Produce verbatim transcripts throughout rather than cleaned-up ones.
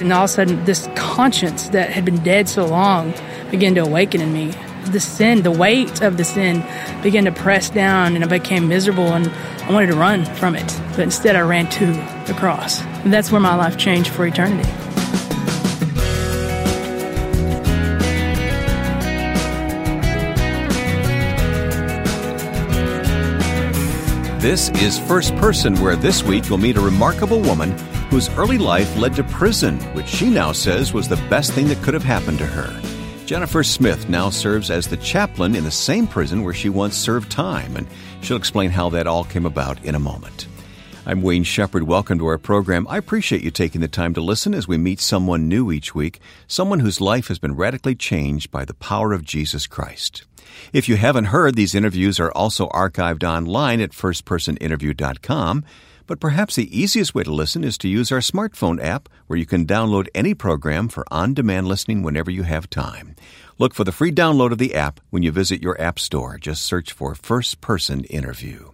And all of a sudden, this conscience that had been dead so long began to awaken in me. The sin, the weight of the sin began to press down, and I became miserable, and I wanted to run from it. But instead, I ran to the cross. And that's where my life changed for eternity. This is First Person, where this week you'll meet a remarkable woman whose early life led to prison, which she now says was the best thing that could have happened to her. Jennifer Smith now serves as the chaplain in the same prison where she once served time, and she'll explain how that all came about in a moment. I'm Wayne Shepherd. Welcome to our program. I appreciate you taking the time to listen as we meet someone new each week, someone whose life has been radically changed by the power of Jesus Christ. If you haven't heard, these interviews are also archived online at first person interview dot com, but perhaps the easiest way to listen is to use our smartphone app, where you can download any program for on-demand listening whenever you have time. Look for the free download of the app when you visit your app store. Just search for First Person Interview.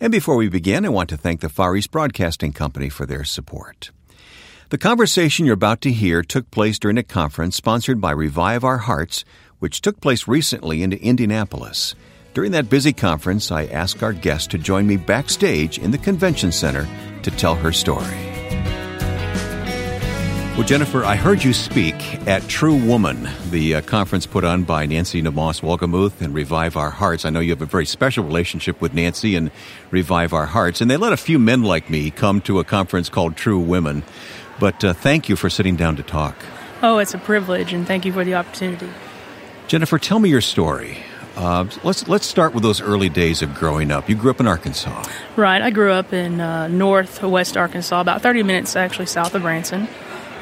And before we begin, I want to thank the Far East Broadcasting Company for their support. The conversation you're about to hear took place during a conference sponsored by Revive Our Hearts, which took place recently in Indianapolis. During that busy conference, I asked our guest to join me backstage in the convention center to tell her story. Well, Jennifer, I heard you speak at True Woman, the uh, conference put on by Nancy DeMoss Wolgemuth and Revive Our Hearts. I know you have a very special relationship with Nancy and Revive Our Hearts, and they let a few men like me come to a conference called True Women. But uh, thank you for sitting down to talk. Oh, it's a privilege, and thank you for the opportunity. Jennifer, tell me your story. Uh, let's let's start with those early days of growing up. You grew up in Arkansas. Right. I grew up in uh, northwest Arkansas, about thirty minutes actually south of Branson.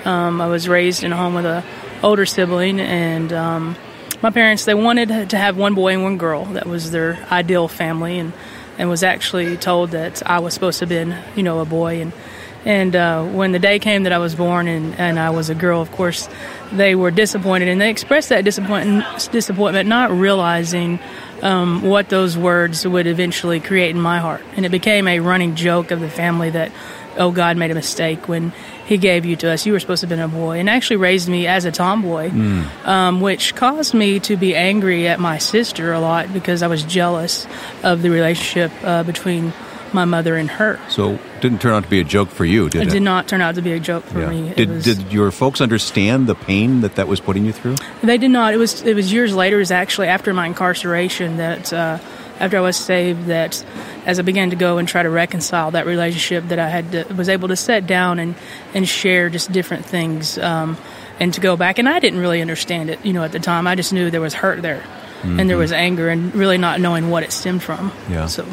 Um, I was raised in a home with an older sibling, and um, my parents, they wanted to have one boy and one girl. That was their ideal family, and, and was actually told that I was supposed to have been, you know, a boy. And And uh, when the day came that I was born and, and I was a girl, of course, they were disappointed. And they expressed that disappoint- disappointment, not realizing um, what those words would eventually create in my heart. And it became a running joke of the family that, oh, God made a mistake when he gave you to us. You were supposed to have been a boy. And actually raised me as a tomboy, mm. um, which caused me to be angry at my sister a lot because I was jealous of the relationship uh, between my mother and her. So didn't turn out to be a joke for you, did it? It did not turn out to be a joke for yeah. me. It did was, did your folks understand the pain that that was putting you through? They did not. It was it was years later, it was actually after my incarceration, that uh, after I was saved, that as I began to go and try to reconcile that relationship, that I had to, was able to sit down and, and share just different things um, and to go back. And I didn't really understand it, you know, at the time. I just knew there was hurt there, mm-hmm. and there was anger, and really not knowing what it stemmed from. Yeah. So...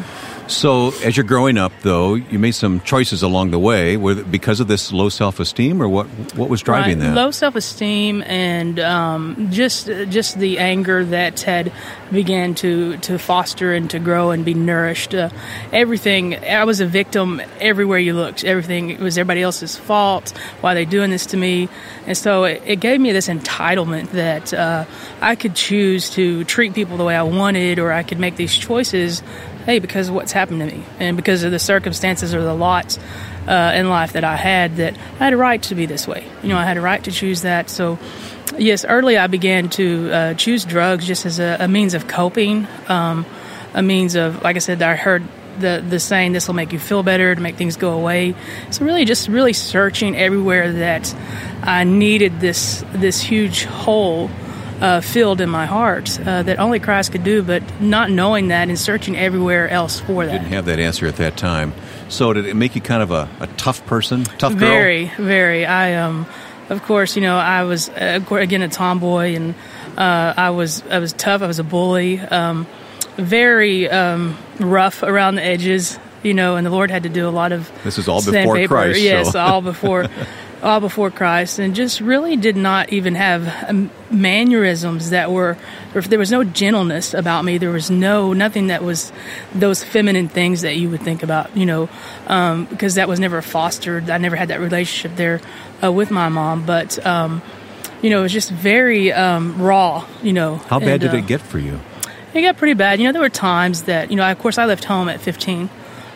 So as you're growing up, though, you made some choices along the way with, because of this low self-esteem, or what what was driving right. that? Low self-esteem and um, just just the anger that had began to, to foster and to grow and be nourished. Uh, everything, I was a victim everywhere you looked. Everything, it was everybody else's fault. Why are they doing this to me? And so it, it gave me this entitlement that uh, I could choose to treat people the way I wanted, or I could make these choices, hey, because of what's happened to me, and because of the circumstances or the lots uh, in life that I had, that I had a right to be this way. You know, I had a right to choose that. So, yes, early I began to uh, choose drugs just as a, a means of coping, um, a means of, like I said, I heard the, the saying, this will make you feel better, to make things go away. So really just really searching everywhere that I needed this this huge hole Uh, filled in my heart uh, that only Christ could do, but not knowing that and searching everywhere else for that. You didn't have that answer at that time. So did it make you kind of a, a tough person, tough girl? Very, very. I, um, of course, you know, I was, uh, again, a tomboy, and uh, I was I was tough. I was a bully, um, very um, rough around the edges, you know, and the Lord had to do a lot of This is all before sandpaper. Christ. Yes, so. all before all before Christ, and just really did not even have mannerisms that were, there was no gentleness about me. There was no, nothing that was those feminine things that you would think about, you know, um, because that was never fostered. I never had that relationship there uh, with my mom, but, um, you know, it was just very um, raw, you know. How bad and, did uh, it get for you? It got pretty bad. You know, there were times that, you know, I, of course I left home at fifteen,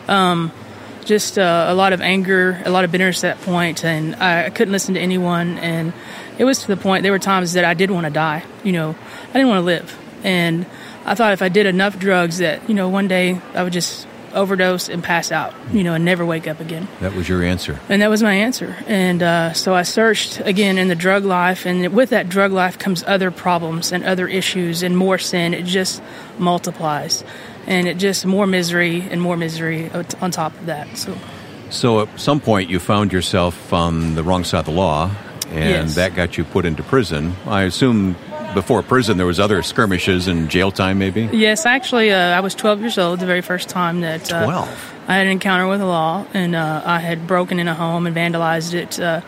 um, just uh, a lot of anger, a lot of bitterness at that point, and I, I couldn't listen to anyone. And it was to the point there were times that I did want to die. You know, I didn't want to live, and I thought if I did enough drugs that, you know, one day I would just overdose and pass out, you know, and never wake up again. That was your answer. And that was my answer. And uh, so I searched again in the drug life, and with that drug life comes other problems and other issues and more sin. It just multiplies, and it just more misery and more misery on top of that. So, so at some point you found yourself on the wrong side of the law, and yes. that got you put into prison. I assume before prison, there was other skirmishes and jail time, maybe? Yes, actually, uh, I was twelve years old the very first time that uh, twelve I had an encounter with the law, and uh, I had broken in a home and vandalized it, uh,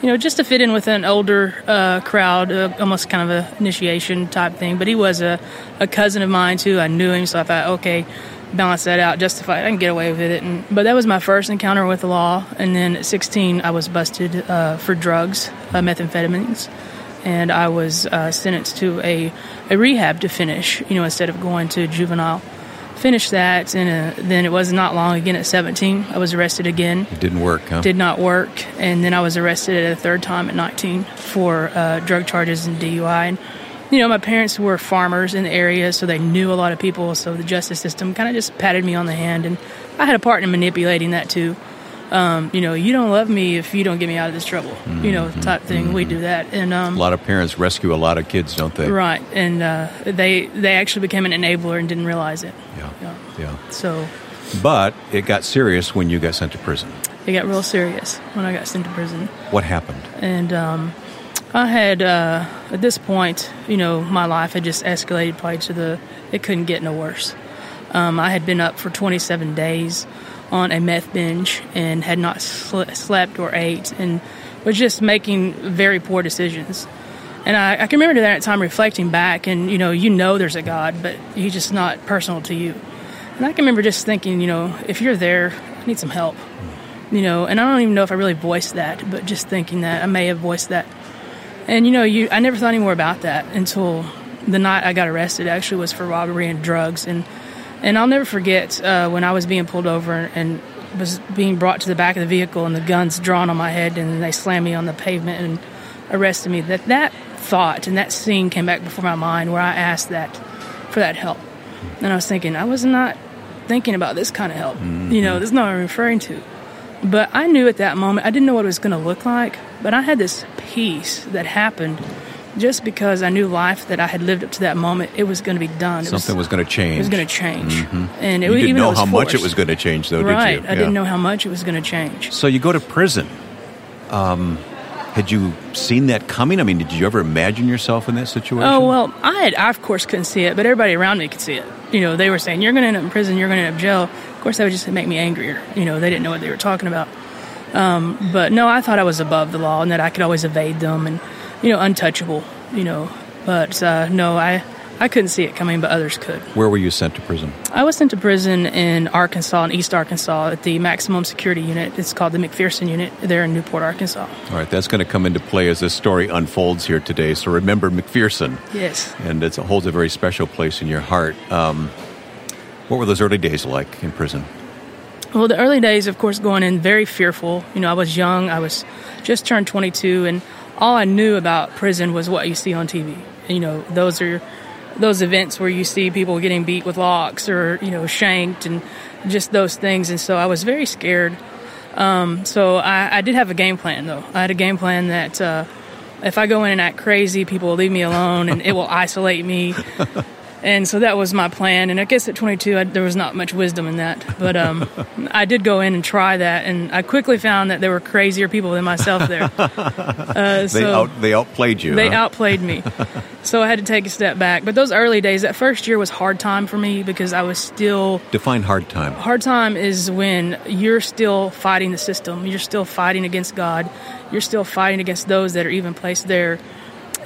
you know, just to fit in with an older uh, crowd, uh, almost kind of an initiation type thing. But he was a, a cousin of mine, too. I knew him, so I thought, okay, balance that out, justify it, I can get away with it. And, but that was my first encounter with the law, and then at sixteen, I was busted uh, for drugs, uh, methamphetamines. And I was uh, sentenced to a, a rehab to finish, you know, instead of going to juvenile. Finished that, and uh, then it was not long again at seventeen. I was arrested again. It didn't work, huh? Did not work. And then I was arrested a third time at nineteen for uh, drug charges and D U I. And, you know, my parents were farmers in the area, so they knew a lot of people. So the justice system kind of just patted me on the hand. And I had a part in manipulating that, too. Um, you know, you don't love me if you don't get me out of this trouble, mm-hmm. you know, type thing. Mm-hmm. We do that. And um, a lot of parents rescue a lot of kids, don't they? Right. And uh, they they actually became an enabler and didn't realize it. Yeah. yeah. Yeah. So. But it got serious when you got sent to prison. It got real serious when I got sent to prison. What happened? And um, I had, uh, at this point, you know, my life had just escalated probably to the, it couldn't get no worse. Um, I had been up for twenty-seven days on a meth binge and had not sl- slept or ate and was just making very poor decisions. And I, I can remember that at the time reflecting back and, you know, you know there's a God, but he's just not personal to you. And I can remember just thinking, you know, if you're there, I need some help, you know, and I don't even know if I really voiced that, but just thinking that I may have voiced that. And, you know, you I never thought any more about that until the night I got arrested. It actually was for robbery and drugs. And And I'll never forget uh, when I was being pulled over and was being brought to the back of the vehicle and the guns drawn on my head and they slammed me on the pavement and arrested me. That that thought and that scene came back before my mind where I asked that for that help. And I was thinking, I was not thinking about this kind of help. Mm-hmm. You know, this is not what I'm referring to. But I knew at that moment, I didn't know what it was going to look like, but I had this peace that happened just because I knew life that I had lived up to that moment, it was going to be done. It Something was, was going to change. It was going to change. Mm-hmm. And it, you didn't even know how forced. much it was going to change, though, right. did you? Right. I yeah. didn't know how much it was going to change. So you go to prison. Um, had you seen that coming? I mean, did you ever imagine yourself in that situation? Oh, well, I, had, I of course, couldn't see it, but everybody around me could see it. You know, they were saying, you're going to end up in prison, you're going to end up in jail. Of course, that would just make me angrier. You know, they didn't know what they were talking about. Um, but, no, I thought I was above the law and that I could always evade them and, you know, untouchable, you know. But, uh, no, I, I couldn't see it coming, but others could. Where were you sent to prison? I was sent to prison in Arkansas, in East Arkansas, at the maximum security unit. It's called the McPherson unit there in Newport, Arkansas. All right, that's going to come into play as this story unfolds here today. So remember McPherson. Yes. And it holds a very special place in your heart. Um, what were those early days like in prison? Well, the early days, of course, going in very fearful. You know, I was young. I was just turned twenty-two, and all I knew about prison was what you see on T V. You know, those are those events where you see people getting beat with locks or, you know, shanked and just those things. And so I was very scared. Um, so I, I did have a game plan, though. I had a game plan that uh, if I go in and act crazy, people will leave me alone and it will isolate me. And so that was my plan. And I guess at twenty-two, I, there was not much wisdom in that. But um, I did go in and try that. And I quickly found that there were crazier people than myself there. Uh, so they, out, they outplayed you. They huh? outplayed me. So I had to take a step back. But those early days, that first year was hard time for me because I was still... Define hard time. Hard time is when you're still fighting the system. You're still fighting against God. You're still fighting against those that are even placed there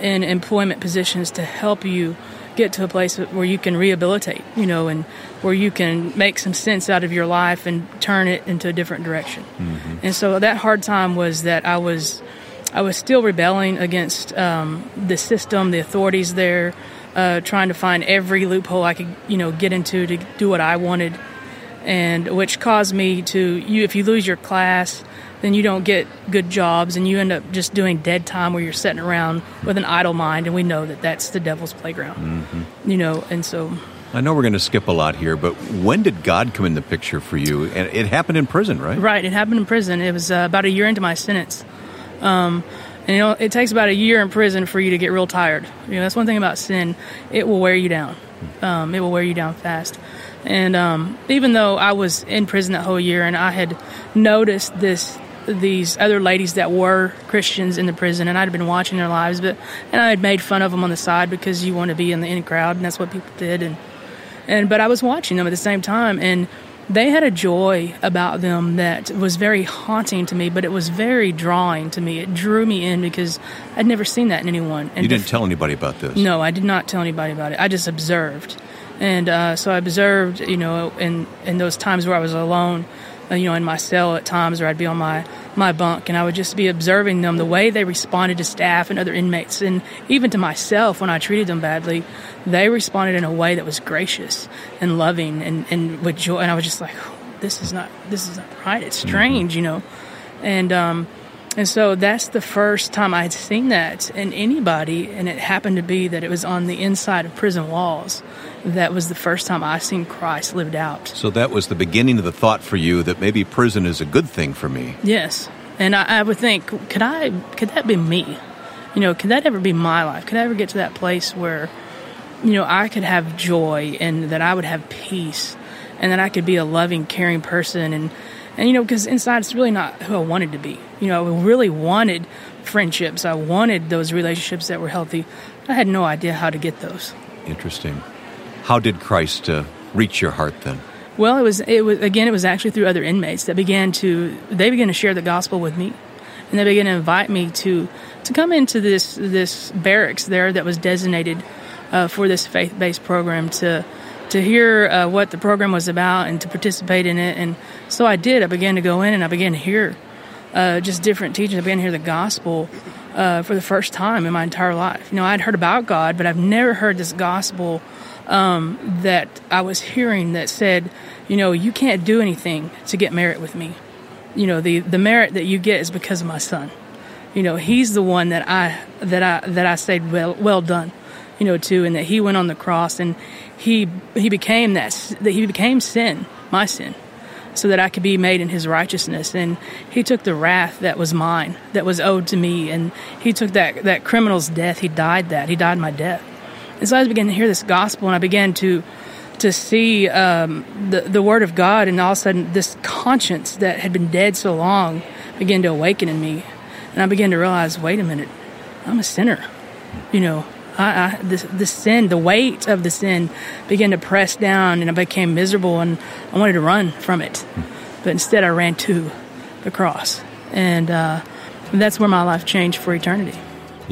in employment positions to help you get to a place where you can rehabilitate, you know, and where you can make some sense out of your life and turn it into a different direction. Mm-hmm. And so that hard time was that I was I was still rebelling against um, the system, the authorities there, uh, trying to find every loophole I could, you know, get into to do what I wanted. and which caused me to, you, if you lose your class, then you don't get good jobs, and you end up just doing dead time where you're sitting around with an idle mind, and we know that that's the devil's playground, mm-hmm. you know, and so... I know we're going to skip a lot here, but when did God come in the picture for you? And it happened in prison, right? Right, it happened in prison. It was uh, about a year into my sentence. Um, and you know, it takes about a year in prison for you to get real tired. You know, that's one thing about sin. It will wear you down. Um, it will wear you down fast. And um, even though I was in prison that whole year, and I had noticed this, these other ladies that were Christians in the prison, and I'd been watching their lives, but and I had made fun of them on the side because you want to be in the in crowd, and that's what people did, and And but I was watching them at the same time, and they had a joy about them that was very haunting to me, but it was very drawing to me. It drew me in because I'd never seen that in anyone. And you didn't def- tell anybody about this? No, I did not tell anybody about it. I just observed. And uh, so I observed, you know, in, in those times where I was alone, uh, you know, in my cell at times, or I'd be on my, my bunk, and I would just be observing them, the way they responded to staff and other inmates, and even to myself when I treated them badly. They responded in a way that was gracious and loving and, and with joy. And I was just like, oh, this is not, this is not right. It's strange, you know? And, um, and so that's the first time I had seen that in anybody. And it happened to be that it was on the inside of prison walls. That was the first time I seen Christ lived out. So that was the beginning of the thought for you that maybe prison is a good thing for me. Yes. And I, I would think, could I, could that be me? You know, could that ever be my life? Could I ever get to that place where, you know, I could have joy, and that I would have peace, and that I could be a loving, caring person. And, and you know, because inside it's really not who I wanted to be. You know, I really wanted friendships. I wanted those relationships that were healthy. I had no idea how to get those. Interesting. How did Christ uh, reach your heart then? Well, it was, it was again, it was actually through other inmates that began to, they began to share the gospel with me. And they began to invite me to, to come into this, this barracks there that was designated Uh, for this faith-based program, to to hear uh, what the program was about and to participate in it. And so I did. I began to go in, and I began to hear uh, just different teachings. I began to hear the gospel uh, for the first time in my entire life. You know, I'd heard about God, but I've never heard this gospel um, that I was hearing that said, you know, you can't do anything to get merit with me. You know, the, the merit that you get is because of my son. You know, he's the one that I that I that I said, well, well done. You know, too, and that he went on the cross, and he he became that that he became sin, my sin, so that I could be made in his righteousness. And he took the wrath that was mine, that was owed to me, and he took that that criminal's death. He died that. He died my death. And so I began to hear this gospel, and I began to to see um, the the word of God, and all of a sudden, this conscience that had been dead so long began to awaken in me, and I began to realize, wait a minute, I'm a sinner, you know. I, I, the, the sin, the weight of the sin began to press down, and I became miserable, and I wanted to run from it. But instead I ran to the cross. And uh, that's where my life changed for eternity.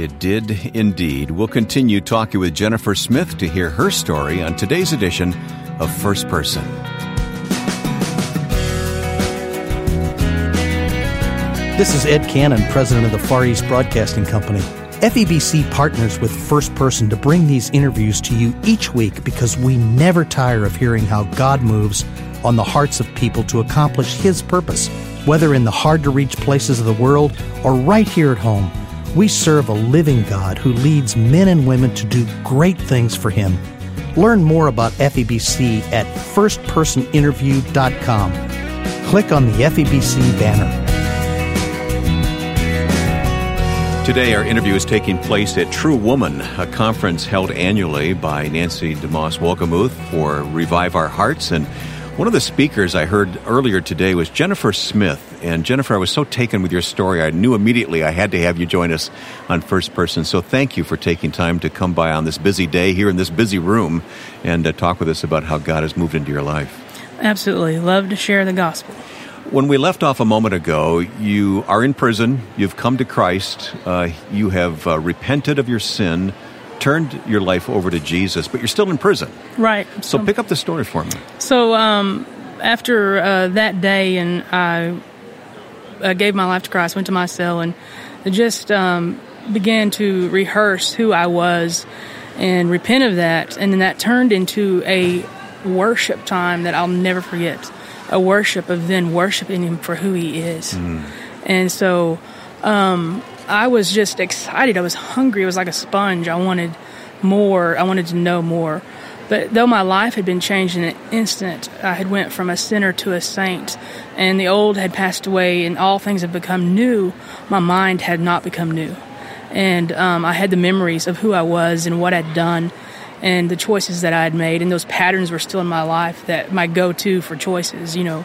It did indeed. We'll continue talking with Jennifer Smith to hear her story on today's edition of First Person. This is Ed Cannon, president of the Far East Broadcasting Company. F E B C partners with First Person to bring these interviews to you each week because we never tire of hearing how God moves on the hearts of people to accomplish His purpose, whether in the hard-to-reach places of the world or right here at home. We serve a living God who leads men and women to do great things for Him. Learn more about F E B C at first person interview dot com. Click on the F E B C banner. Today, our interview is taking place at True Woman, a conference held annually by Nancy DeMoss Wolgemuth for Revive Our Hearts. And one of the speakers I heard earlier today was Jennifer Smith. And Jennifer, I was so taken with your story, I knew immediately I had to have you join us on First Person. So thank you for taking time to come by on this busy day here in this busy room and uh, talk with us about how God has moved into your life. Absolutely. Love to share the gospel. When we left off a moment ago, you are in prison, you've come to Christ, uh, you have uh, repented of your sin, turned your life over to Jesus, but you're still in prison. Right. So, so pick up the story for me. So um, after uh, that day, and I, I gave my life to Christ, went to my cell, and just um, began to rehearse who I was and repent of that, and then that turned into a worship time that I'll never forget. a worship of then worshiping him for who he is. Mm. And so um, I was just excited. I was hungry. It was like a sponge. I wanted more. I wanted to know more. But though my life had been changed in an instant, I had went from a sinner to a saint, and the old had passed away, and all things had become new, my mind had not become new. And um, I had the memories of who I was and what I'd done and the choices that I had made, and those patterns were still in my life, that my go-to for choices, you know.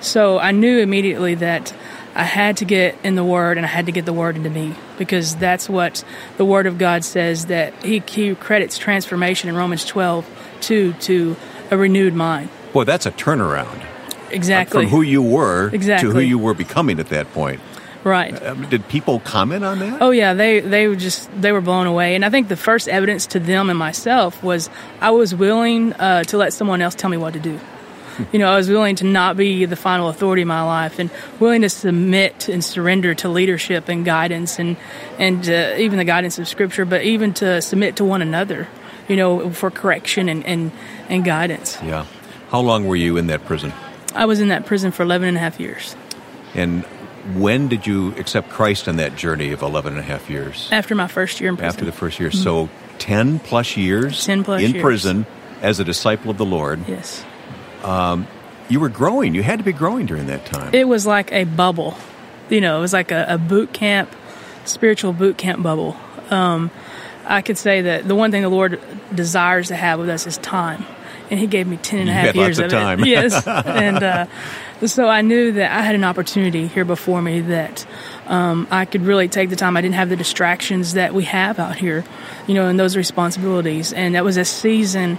So I knew immediately that I had to get in the Word, and I had to get the Word into me, because that's what the Word of God says, that he, he credits transformation in Romans twelve two to a renewed mind. Boy, that's a turnaround. Exactly. From who you were exactly. to who you were becoming at that point. Right. Uh, did people comment on that? Oh, yeah. They, they were just, they were blown away. And I think the first evidence to them and myself was I was willing uh, to let someone else tell me what to do. You know, I was willing to not be the final authority in my life, and willing to submit and surrender to leadership and guidance, and and uh, even the guidance of Scripture, but even to submit to one another, you know, for correction and, and, and guidance. Yeah. How long were you in that prison? I was in that prison for eleven and a half years. And when did you accept Christ on that journey of eleven and a half years? After my first year in prison. After the first year. Mm-hmm. So ten plus years ten plus in years. Prison as a disciple of the Lord. Yes. Um, you were growing. You had to be growing during that time. It was like a bubble. You know, it was like a, a boot camp, spiritual boot camp bubble. Um, I could say that the one thing the Lord desires to have with us is time. And he gave me ten and a half years of, of time. It. Yes. And uh, so I knew that I had an opportunity here before me, that um, I could really take the time. I didn't have the distractions that we have out here, you know, and those responsibilities. And that was a season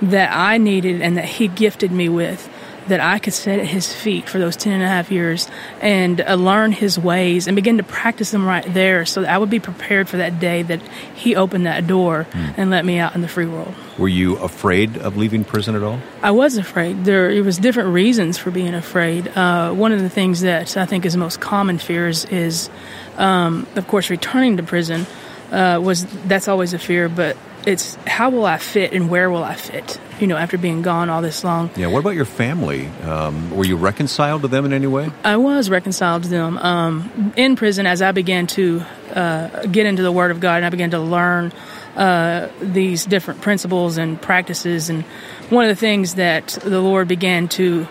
that I needed, and that he gifted me with, that I could sit at his feet for those ten and a half years and uh, learn his ways and begin to practice them right there, so that I would be prepared for that day that he opened that door mm. and let me out in the free world. Were you afraid of leaving prison at all? I was afraid. There it was different reasons for being afraid. Uh, one of the things that I think is the most common fears is, um, of course, returning to prison. Uh, was that's always a fear, but it's how will I fit and where will I fit, you know, after being gone all this long. Yeah, what about your family? Um, were you reconciled to them in any way? I was reconciled to them. Um, in prison, as I began to uh, get into the Word of God, and I began to learn uh, these different principles and practices, and one of the things that the Lord began to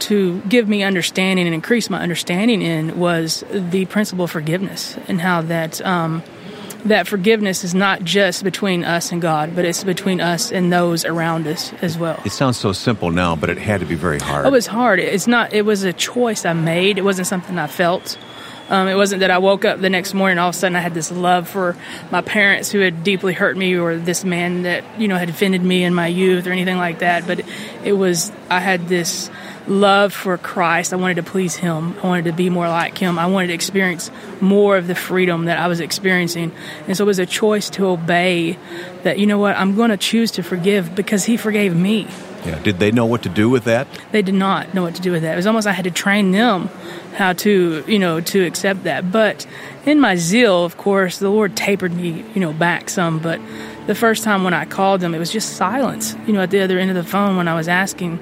to give me understanding and increase my understanding in was the principle of forgiveness, and how that... Um, that forgiveness is not just between us and God, but it's between us and those around us as well. It sounds so simple now, but it had to be very hard. It was hard. It's not. It was a choice I made. It wasn't something I felt. Um, it wasn't that I woke up the next morning and all of a sudden I had this love for my parents who had deeply hurt me, or this man that, you know, had offended me in my youth or anything like that. But it was, I had this love for Christ. I wanted to please him. I wanted to be more like him. I wanted to experience more of the freedom that I was experiencing. And so it was a choice to obey that, you know what, I'm going to choose to forgive because he forgave me. Yeah. Did they know what to do with that? They did not know what to do with that. It was almost I had to train them how to, you know, to accept that. But in my zeal, of course, the Lord tapered me, you know, back some. But the first time when I called them, it was just silence, you know, at the other end of the phone when I was asking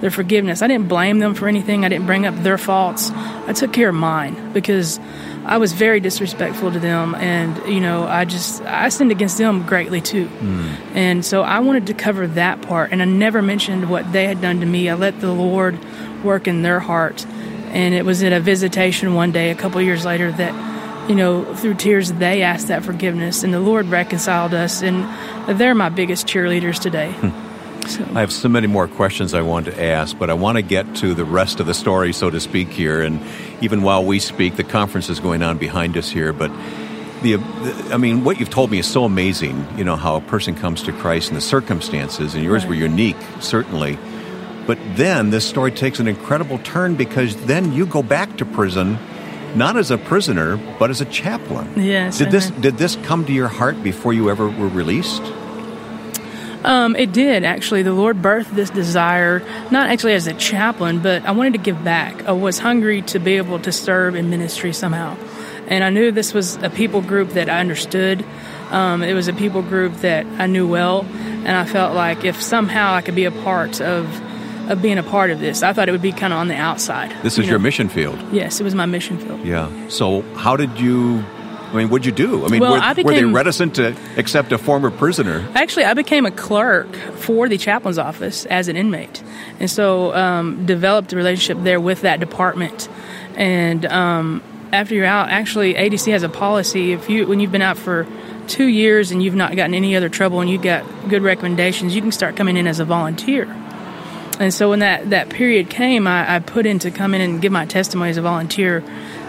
their forgiveness. I didn't blame them for anything. I didn't bring up their faults. I took care of mine because I was very disrespectful to them, and, you know, I just, I sinned against them greatly too. Mm. And so I wanted to cover that part, and I never mentioned what they had done to me. I let the Lord work in their heart, and it was at a visitation one day a couple years later that, you know, through tears they asked that forgiveness, and the Lord reconciled us, and they're my biggest cheerleaders today. Mm. So. I have so many more questions I want to ask, but I want to get to the rest of the story, so to speak, here. And even while we speak, the conference is going on behind us here. But, the, I mean, what you've told me is so amazing, you know, how a person comes to Christ and the circumstances, and yours right. were unique, certainly. But then this story takes an incredible turn, because then you go back to prison, not as a prisoner, but as a chaplain. Yes. Did this, did this come to your heart before you ever were released? Um, it did, actually. The Lord birthed this desire, not actually as a chaplain, but I wanted to give back. I was hungry to be able to serve in ministry somehow. And I knew this was a people group that I understood. Um, it was a people group that I knew well. And I felt like if somehow I could be a part of of being a part of this. I thought it would be kind of on the outside. This is you know? your mission field. Yes, it was my mission field. Yeah. So how did you... I mean, what'd you do? I mean, well, were, I became, were they reticent to accept a former prisoner? Actually, I became a clerk for the chaplain's office as an inmate. And so um, developed a relationship there with that department. And um, after you're out, actually, A D C has a policy. If you, when you've been out for two years and you've not gotten any other trouble and you've got good recommendations, you can start coming in as a volunteer. And so when that, that period came, I, I put in to come in and give my testimony as a volunteer.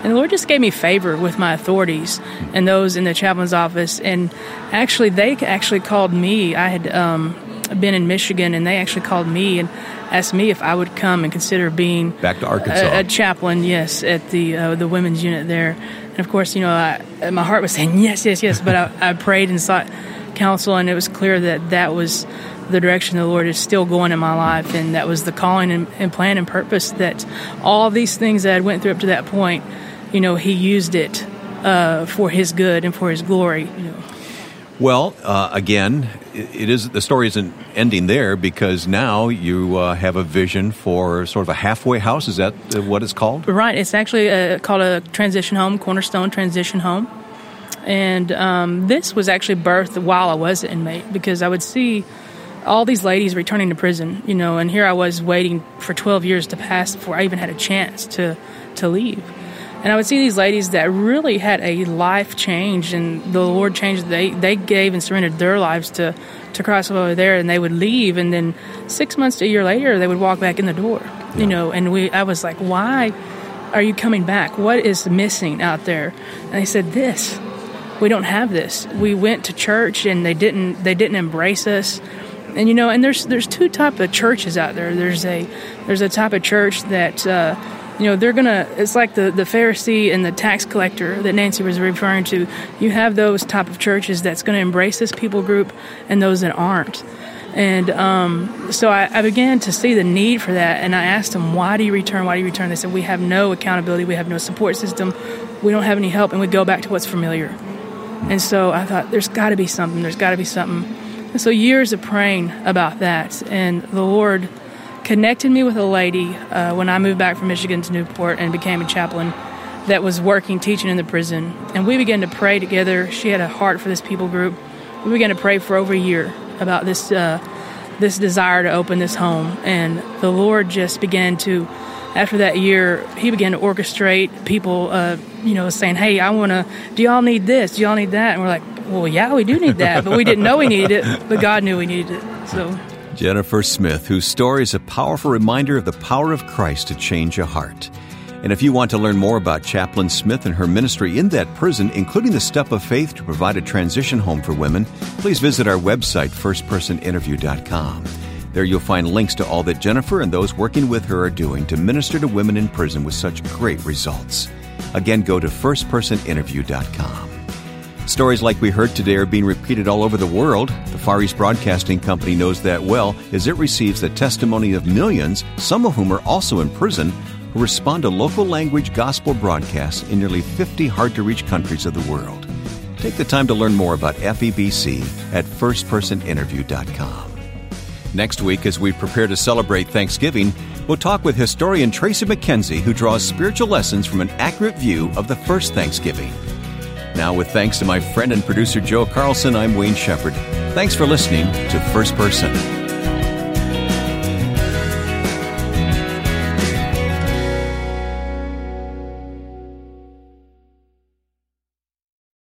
And the Lord just gave me favor with my authorities and those in the chaplain's office. And actually, they actually called me. I had um, been in Michigan, and they actually called me and asked me if I would come and consider being back to Arkansas. A, a chaplain, yes, at the uh, the women's unit there. And, of course, you know, I, my heart was saying yes, yes, yes. But I, I prayed and sought counsel, and it was clear that that was the direction the Lord is still going in my life, and that was the calling and, and plan and purpose, that all these things that I went through up to that point, you know, He used it uh, for His good and for His glory. You know. Well, uh, again, it is the story isn't ending there, because now you uh, have a vision for sort of a halfway house. Is that what it's called? Right. It's actually a, called a transition home, Cornerstone Transition Home. And um, this was actually birthed while I was an inmate, because I would see all these ladies returning to prison, you know, and here I was waiting for twelve years to pass before I even had a chance to, to leave. And I would see these ladies that really had a life change, and the Lord changed. They they gave and surrendered their lives to, to Christ over there, and they would leave, and then six months to a year later, they would walk back in the door, yeah. you know, and we I was like, why are you coming back? What is missing out there? And they said, this. We don't have this. We went to church, and they didn't they didn't embrace us. And you know, and there's there's two type of churches out there. There's a there's a type of church that uh, you know they're gonna. It's like the, the Pharisee and the tax collector that Nancy was referring to. You have those type of churches that's going to embrace this people group, and those that aren't. And um, so I, I began to see the need for that, and I asked them, "Why do you return? Why do you return?" They said, "We have no accountability. We have no support system. We don't have any help, and we go back to what's familiar." And so I thought, "There's got to be something. There's got to be something." So years of praying about that, and the Lord connected me with a lady uh, when I moved back from Michigan to Newport and became a chaplain that was working, teaching in the prison. And we began to pray together. She had a heart for this people group. We began to pray for over a year about this uh, this desire to open this home. And the Lord just began to, after that year, He began to orchestrate people, uh, you know, saying, hey, I want to, do y'all need this? Do y'all need that? And we're like, well, yeah, we do need that, but we didn't know we needed it, but God knew we needed it. So, Jennifer Smith, whose story is a powerful reminder of the power of Christ to change a heart. And if you want to learn more about Chaplain Smith and her ministry in that prison, including the step of faith to provide a transition home for women, please visit our website, first person interview dot com. There you'll find links to all that Jennifer and those working with her are doing to minister to women in prison with such great results. Again, go to first person interview dot com. Stories like we heard today are being repeated all over the world. The Far East Broadcasting Company knows that well, as it receives the testimony of millions, some of whom are also in prison, who respond to local language gospel broadcasts in nearly fifty hard-to-reach countries of the world. Take the time to learn more about F E B C at first person interview dot com. Next week, as we prepare to celebrate Thanksgiving, we'll talk with historian Tracy McKenzie, who draws spiritual lessons from an accurate view of the first Thanksgiving. Now, with thanks to my friend and producer Joe Carlson, I'm Wayne Shepherd. Thanks for listening to First Person.